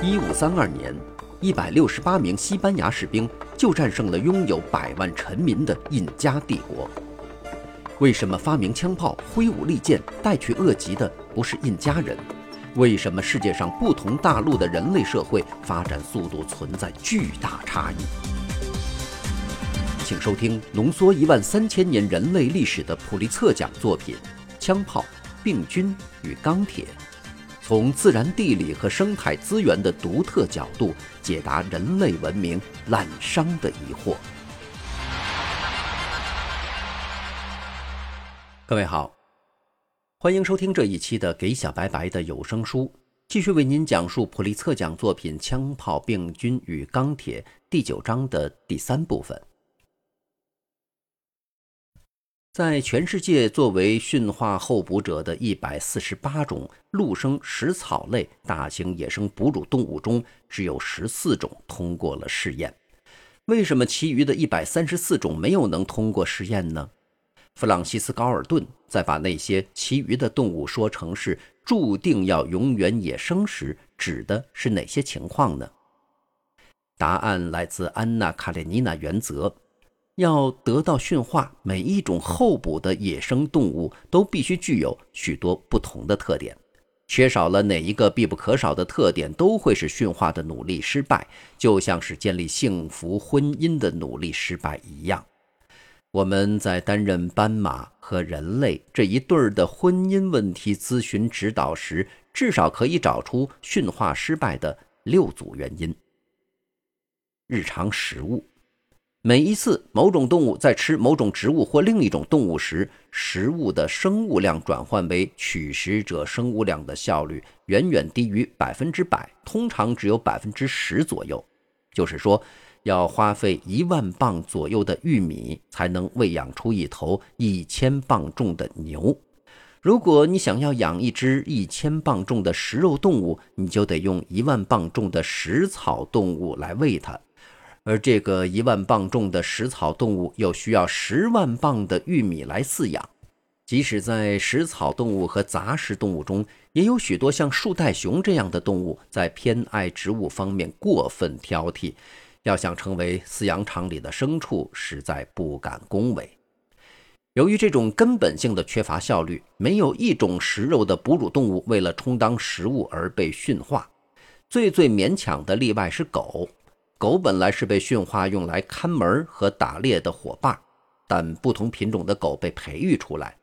1532年，168名西班牙士兵就战胜了拥有100万臣民的印加帝国。为什么发明枪炮、挥舞利剑、带去恶疾的不是印加人？为什么世界上不同大陆的人类社会发展速度存在巨大差异？请收听浓缩13000年人类历史的普利策奖作品《枪炮、病菌与钢铁》，从自然地理和生态资源的独特角度解答人类文明滥觞的疑惑。各位好，欢迎收听这一期的给小白白的有声书，继续为您讲述普利策奖作品《枪炮、病菌与钢铁》第9章的第3部分。在全世界作为驯化候补者的148种陆生食草类大型野生哺乳动物中，只有14种通过了试验。为什么其余的134种没有能通过试验呢？弗朗西斯·高尔顿在把那些其余的动物说成是注定要永远野生时，指的是哪些情况呢？答案来自安娜·卡列尼娜原则。要得到驯化，每一种候补的野生动物都必须具有许多不同的特点。缺少了哪一个必不可少的特点，都会使驯化的努力失败，就像是建立幸福婚姻的努力失败一样。我们在担任斑马和人类这一对儿的婚姻问题咨询指导时，至少可以找出驯化失败的6组原因。日常食物，每一次某种动物在吃某种植物或另一种动物时，食物的生物量转换为取食者生物量的效率远远低于100%，通常只有10%左右。就是说，要花费1万磅左右的玉米才能喂养出一头1000磅重的牛。如果你想要养一只1000磅重的食肉动物，你就得用1万磅重的食草动物来喂它，而这个1万磅重的食草动物又需要10万磅的玉米来饲养。即使在食草动物和杂食动物中，也有许多像树袋熊这样的动物在偏爱植物方面过分挑剔，要想成为饲养场里的牲畜，实在不敢恭维。由于这种根本性的缺乏效率，没有一种食肉的哺乳动物为了充当食物而被驯化。最勉强的例外是狗。狗本来是被驯化用来看门和打猎的伙伴，但不同品种的狗被培育出来。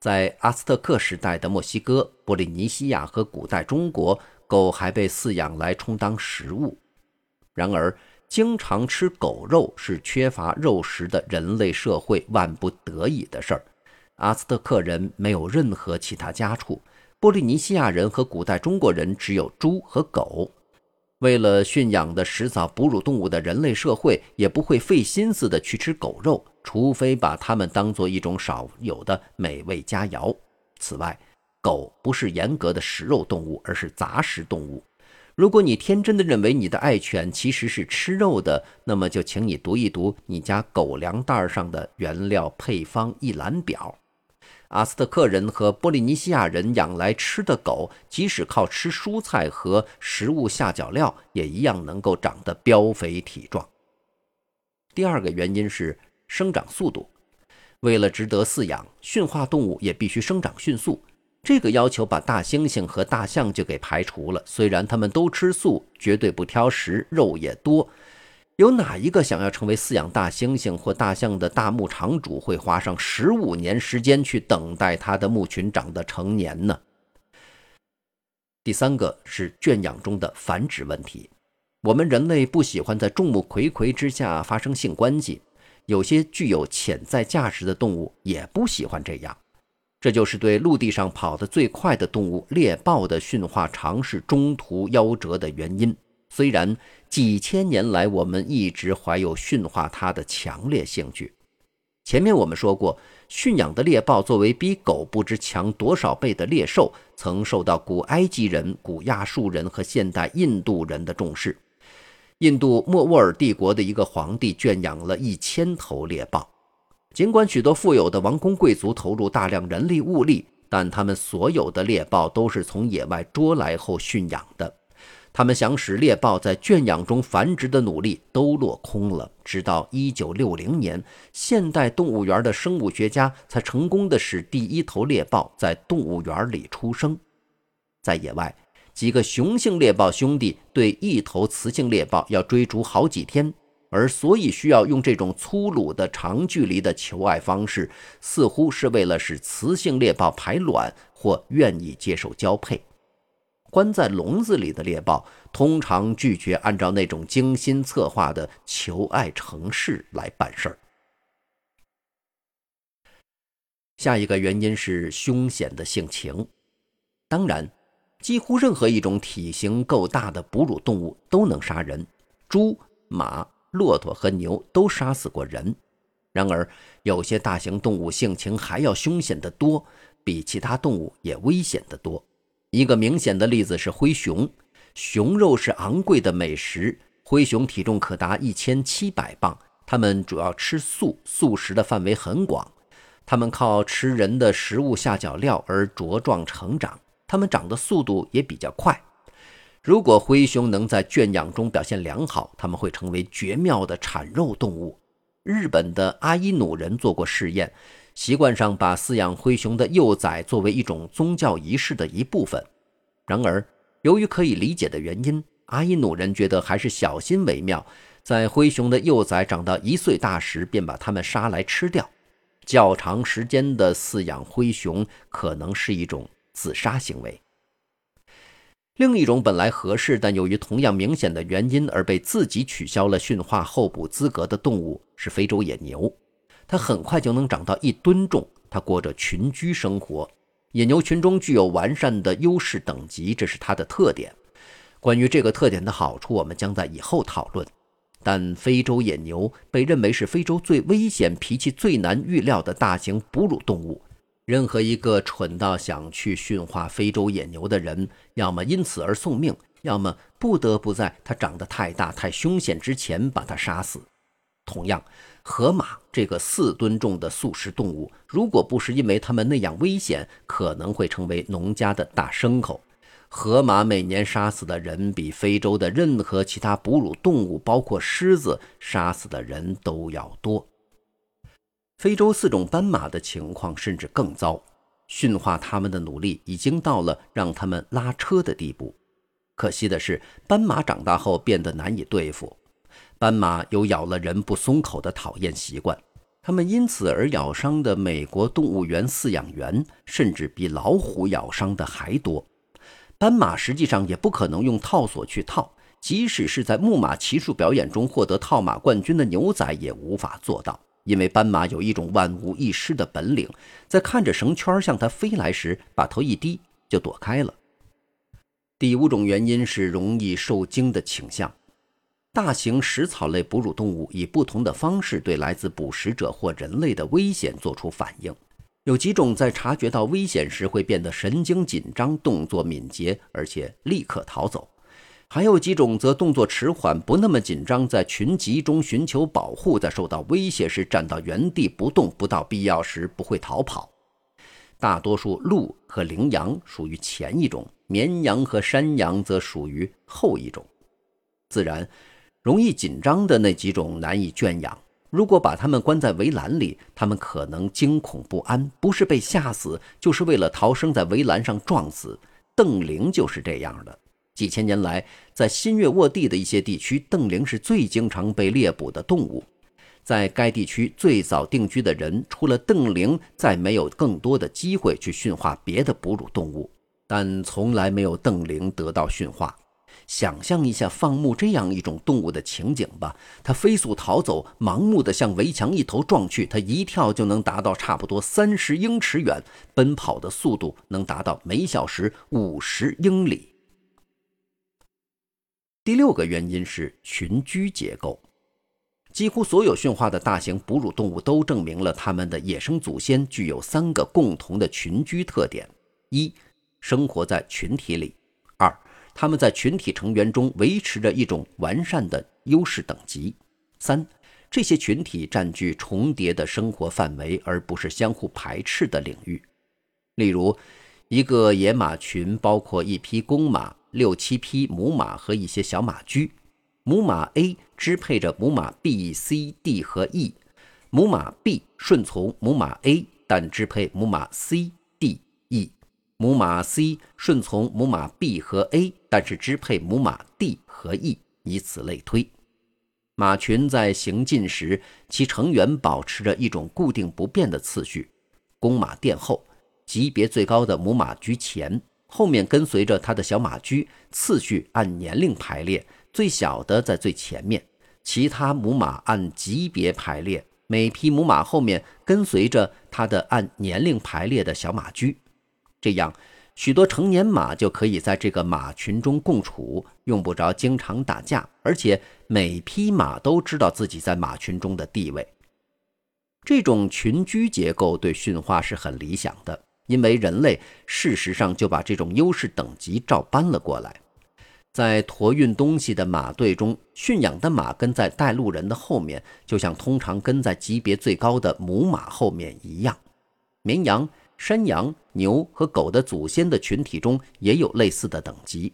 在阿斯特克时代的墨西哥、波利尼西亚和古代中国，狗还被饲养来充当食物。然而，经常吃狗肉是缺乏肉食的人类社会万不得已的事儿。阿斯特克人没有任何其他家畜，波利尼西亚人和古代中国人只有猪和狗。为了驯养的食草哺乳动物的人类社会也不会费心思的去吃狗肉，除非把它们当作一种少有的美味佳肴。此外，狗不是严格的食肉动物，而是杂食动物。如果你天真的认为你的爱犬其实是吃肉的，那么就请你读一读你家狗粮袋上的原料配方一览表。阿斯特克人和波利尼西亚人养来吃的狗，即使靠吃蔬菜和食物下脚料，也一样能够长得膘肥体壮。第二个原因是生长速度。为了值得饲养，驯化动物也必须生长迅速。这个要求把大猩猩和大象就给排除了，虽然它们都吃素，绝对不挑食，肉也多。有哪一个想要成为饲养大猩猩或大象的大牧场主会花上15年时间去等待他的牧群长的成年呢？第三个是圈养中的繁殖问题。我们人类不喜欢在众目睽睽之下发生性关系，有些具有潜在价值的动物也不喜欢这样。这就是对陆地上跑得最快的动物猎豹的驯化尝试中途夭折的原因。虽然几千年来我们一直怀有驯化它的强烈兴趣。前面我们说过，驯养的猎豹作为比狗不知强多少倍的猎兽，曾受到古埃及人、古亚述人和现代印度人的重视。印度莫卧儿帝国的一个皇帝圈养了1000头猎豹。尽管许多富有的王公贵族投入大量人力物力，但他们所有的猎豹都是从野外捉来后驯养的。他们想使猎豹在圈养中繁殖的努力都落空了。直到1960年，现代动物园的生物学家才成功地使第一头猎豹在动物园里出生。在野外，几个雄性猎豹兄弟对一头雌性猎豹要追逐好几天，而所以需要用这种粗鲁的长距离的求爱方式，似乎是为了使雌性猎豹排卵或愿意接受交配。关在笼子里的猎豹通常拒绝按照那种精心策划的求爱程式来办事儿。下一个原因是凶险的性情。当然，几乎任何一种体型够大的哺乳动物都能杀人，猪、马、骆驼和牛都杀死过人。然而，有些大型动物性情还要凶险得多，比其他动物也危险得多。一个明显的例子是灰熊，熊肉是昂贵的美食，灰熊体重可达1700磅，它们主要吃素，素食的范围很广，它们靠吃人的食物下脚料而茁壮成长，它们长的速度也比较快。如果灰熊能在圈养中表现良好，它们会成为绝妙的产肉动物。日本的阿伊努人做过试验，习惯上把饲养灰熊的幼崽作为一种宗教仪式的一部分。然而，由于可以理解的原因，阿伊努人觉得还是小心为妙，在灰熊的幼崽长到1岁大时便把它们杀来吃掉。较长时间的饲养灰熊可能是一种自杀行为。另一种本来合适但由于同样明显的原因而被自己取消了驯化候补资格的动物是非洲野牛。它很快就能长到1吨重，它过着群居生活。野牛群中具有完善的优势等级，这是它的特点。关于这个特点的好处，我们将在以后讨论。但非洲野牛被认为是非洲最危险、脾气最难预料的大型哺乳动物。任何一个蠢到想去驯化非洲野牛的人，要么因此而送命，要么不得不在它长得太大、太凶险之前把它杀死。同样，河马这个4吨重的素食动物，如果不是因为它们那样危险，可能会成为农家的大牲口。河马每年杀死的人比非洲的任何其他哺乳动物，包括狮子，杀死的人都要多。非洲4种斑马的情况甚至更糟，驯化它们的努力已经到了让它们拉车的地步。可惜的是，斑马长大后变得难以对付。斑马有咬了人不松口的讨厌习惯，它们因此而咬伤的美国动物园饲养员甚至比老虎咬伤的还多。斑马实际上也不可能用套索去套，即使是在木马骑术表演中获得套马冠军的牛仔也无法做到，因为斑马有一种万无一失的本领，在看着绳圈向它飞来时，把头一低就躲开了。第5种原因是容易受惊的倾向。大型食草类哺乳动物以不同的方式对来自捕食者或人类的危险做出反应。有几种在察觉到危险时会变得神经紧张，动作敏捷，而且立刻逃走。还有几种则动作迟缓，不那么紧张，在群集中寻求保护，在受到威胁时站到原地不动，不到必要时不会逃跑。大多数鹿和羚羊属于前一种，绵羊和山羊则属于后一种。自然，容易紧张的那几种难以圈养，如果把它们关在围栏里，它们可能惊恐不安，不是被吓死，就是为了逃生在围栏上撞死。瞪羚就是这样的。几千年来，在新月沃地的一些地区，瞪羚是最经常被猎捕的动物。在该地区最早定居的人，除了瞪羚，再没有更多的机会去驯化别的哺乳动物，但从来没有瞪羚得到驯化。想象一下放牧这样一种动物的情景吧，它飞速逃走，盲目地向围墙一头撞去，它一跳就能达到差不多30英尺远，奔跑的速度能达到每小时50英里。第6个原因是群居结构。几乎所有驯化的大型哺乳动物都证明了它们的野生祖先具有3个共同的群居特点：1. 生活在群体里； 2.他们在群体成员中维持着一种完善的优势等级； 3. 这些群体占据重叠的生活范围，而不是相互排斥的领域。例如，一个野马群包括一批公马、6-7匹母马和一些小马驹。母马 A 支配着母马 B、C、D 和 E， 母马 B 顺从母马 A， 但支配母马 C、D、E， 母马 C 顺从母马 B 和 A， 但是支配母马 D 和 E， 以此类推。马群在行进时，其成员保持着一种固定不变的次序，公马殿后，级别最高的母马居前，后面跟随着它的小马驹，次序按年龄排列，最小的在最前面，其他母马按级别排列，每匹母马后面跟随着它的按年龄排列的小马驹。这样，许多成年马就可以在这个马群中共处，用不着经常打架，而且每匹马都知道自己在马群中的地位。这种群居结构对驯化是很理想的，因为人类事实上就把这种优势等级照搬了过来。在驮运东西的马队中，驯养的马跟在带路人的后面，就像通常跟在级别最高的母马后面一样。绵羊、山羊、牛和狗的祖先的群体中也有类似的等级。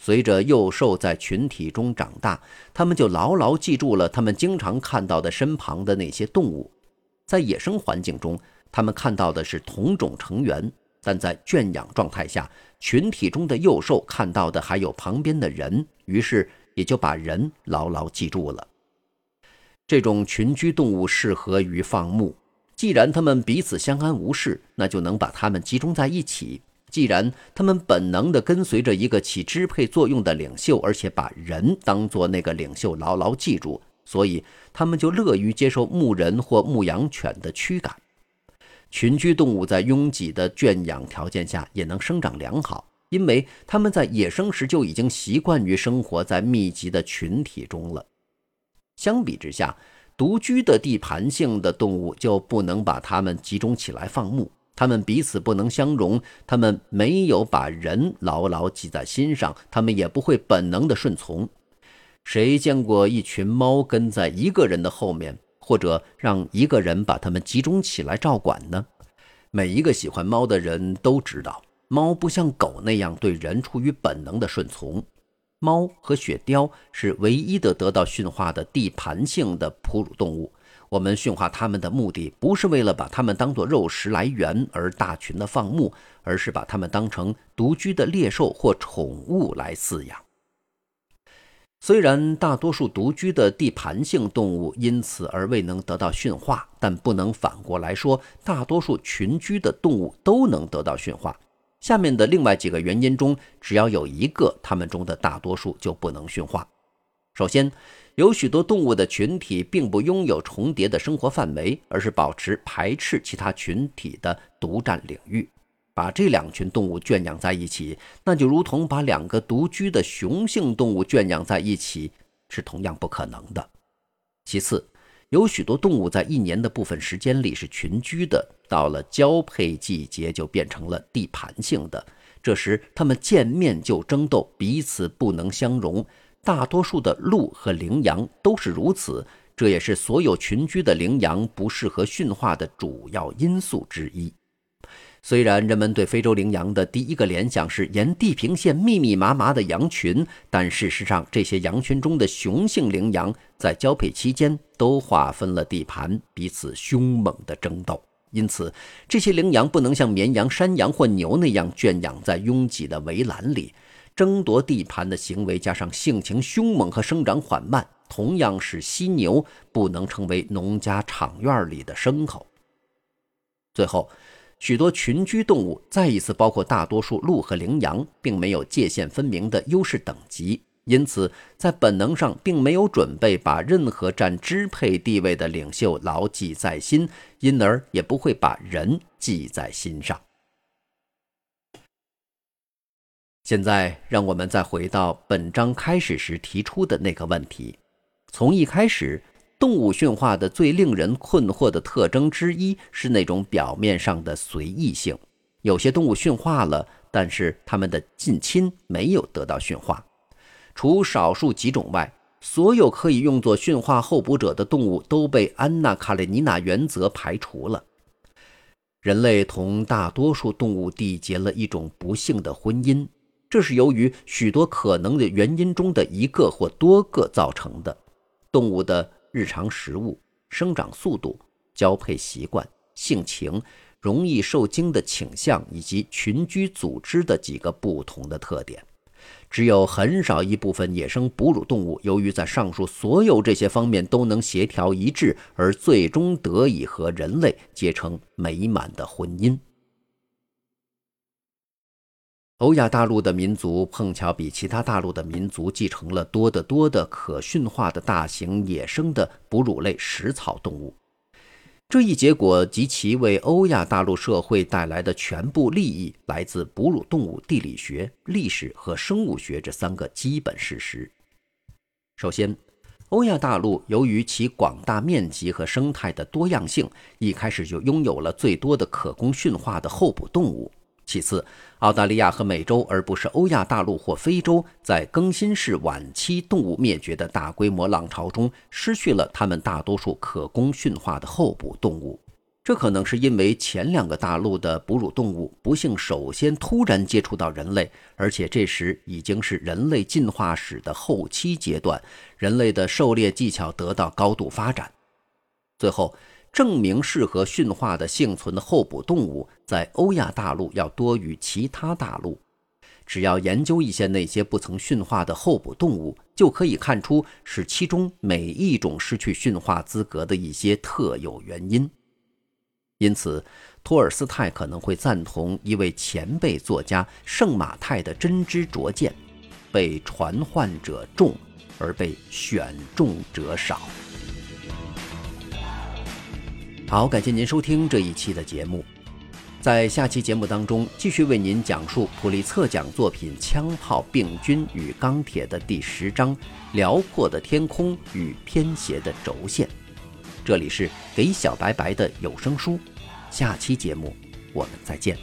随着幼兽在群体中长大，他们就牢牢记住了他们经常看到的身旁的那些动物。在野生环境中，他们看到的是同种成员，但在圈养状态下，群体中的幼兽看到的还有旁边的人，于是也就把人牢牢记住了。这种群居动物适合于放牧，既然他们彼此相安无事，那就能把他们集中在一起。既然他们本能地跟随着一个起支配作用的领袖，而且把人当作那个领袖牢牢记住，所以他们就乐于接受牧人或牧羊犬的驱赶。群居动物在拥挤的圈养条件下也能生长良好，因为他们在野生时就已经习惯于生活在密集的群体中了。相比之下，独居的地盘性的动物就不能把它们集中起来放牧，它们彼此不能相容，它们没有把人牢牢记在心上，它们也不会本能的顺从。谁见过一群猫跟在一个人的后面，或者让一个人把它们集中起来照管呢？每一个喜欢猫的人都知道，猫不像狗那样对人出于本能的顺从。猫和雪貂是唯一的得到驯化的地盘性的哺乳动物，我们驯化它们的目的不是为了把它们当作肉食来源而大群的放牧，而是把它们当成独居的猎兽或宠物来饲养。虽然大多数独居的地盘性动物因此而未能得到驯化，但不能反过来说大多数群居的动物都能得到驯化。下面的另外几个原因中，只要有一个，它们中的大多数就不能驯化。首先，有许多动物的群体并不拥有重叠的生活范围，而是保持排斥其他群体的独占领域。把这两群动物圈养在一起，那就如同把两个独居的雄性动物圈养在一起，是同样不可能的。其次，有许多动物在一年的部分时间里是群居的，到了交配季节就变成了地盘性的，这时它们见面就争斗，彼此不能相容。大多数的鹿和羚羊都是如此，这也是所有群居的羚羊不适合驯化的主要因素之一。虽然人们对非洲羚羊的第一个联想是沿地平线密密麻麻的羊群，但事实上这些羊群中的雄性羚羊在交配期间都划分了地盘，彼此凶猛的争斗。因此这些羚羊不能像绵羊、山羊或牛那样圈养在拥挤的围栏里。争夺地盘的行为加上性情凶猛和生长缓慢，同样使犀牛不能成为农家场院里的牲口。最后，许多群居动物，再一次包括大多数鹿和羚羊，并没有界限分明的优势等级，因此在本能上并没有准备把任何占支配地位的领袖牢记在心，因而也不会把人记在心上。现在让我们再回到本章开始时提出的那个问题。从一开始，动物驯化的最令人困惑的特征之一是那种表面上的随意性。有些动物驯化了，但是它们的近亲没有得到驯化。除少数几种外，所有可以用作驯化候补者的动物都被安纳卡列尼娜原则排除了。人类同大多数动物缔结了一种不幸的婚姻，这是由于许多可能的原因中的一个或多个造成的。动物的日常食物、生长速度、交配习惯、性情、容易受精的倾向以及群居组织的几个不同的特点。只有很少一部分野生哺乳动物由于在上述所有这些方面都能协调一致，而最终得以和人类结成美满的婚姻。欧亚大陆的民族碰巧比其他大陆的民族继承了多得多的可驯化的大型野生的哺乳类食草动物，这一结果及其为欧亚大陆社会带来的全部利益来自哺乳动物地理学、历史和生物学这三个基本事实。首先，欧亚大陆由于其广大面积和生态的多样性，一开始就拥有了最多的可供驯化的候补动物。其次，澳大利亚和美洲而不是欧亚大陆或非洲在更新世晚期动物灭绝的大规模浪潮中失去了他们大多数可供驯化的候补动物，这可能是因为前两个大陆的哺乳动物不幸首先突然接触到人类，而且这时已经是人类进化史的后期阶段，人类的狩猎技巧得到高度发展。最后，证明适合驯化的幸存的候补动物在欧亚大陆要多于其他大陆。只要研究一些那些不曾驯化的候补动物，就可以看出使其中每一种失去驯化资格的一些特有原因。因此，托尔斯泰可能会赞同一位前辈作家圣马泰的真知灼见：被传唤者众，而被选中者少。好，感谢您收听这一期的节目。在下期节目当中，继续为您讲述普利策奖作品《枪炮、病菌与钢铁》的第10章《辽阔的天空与偏斜的轴线》。这里是给小白白的有声书，下期节目我们再见。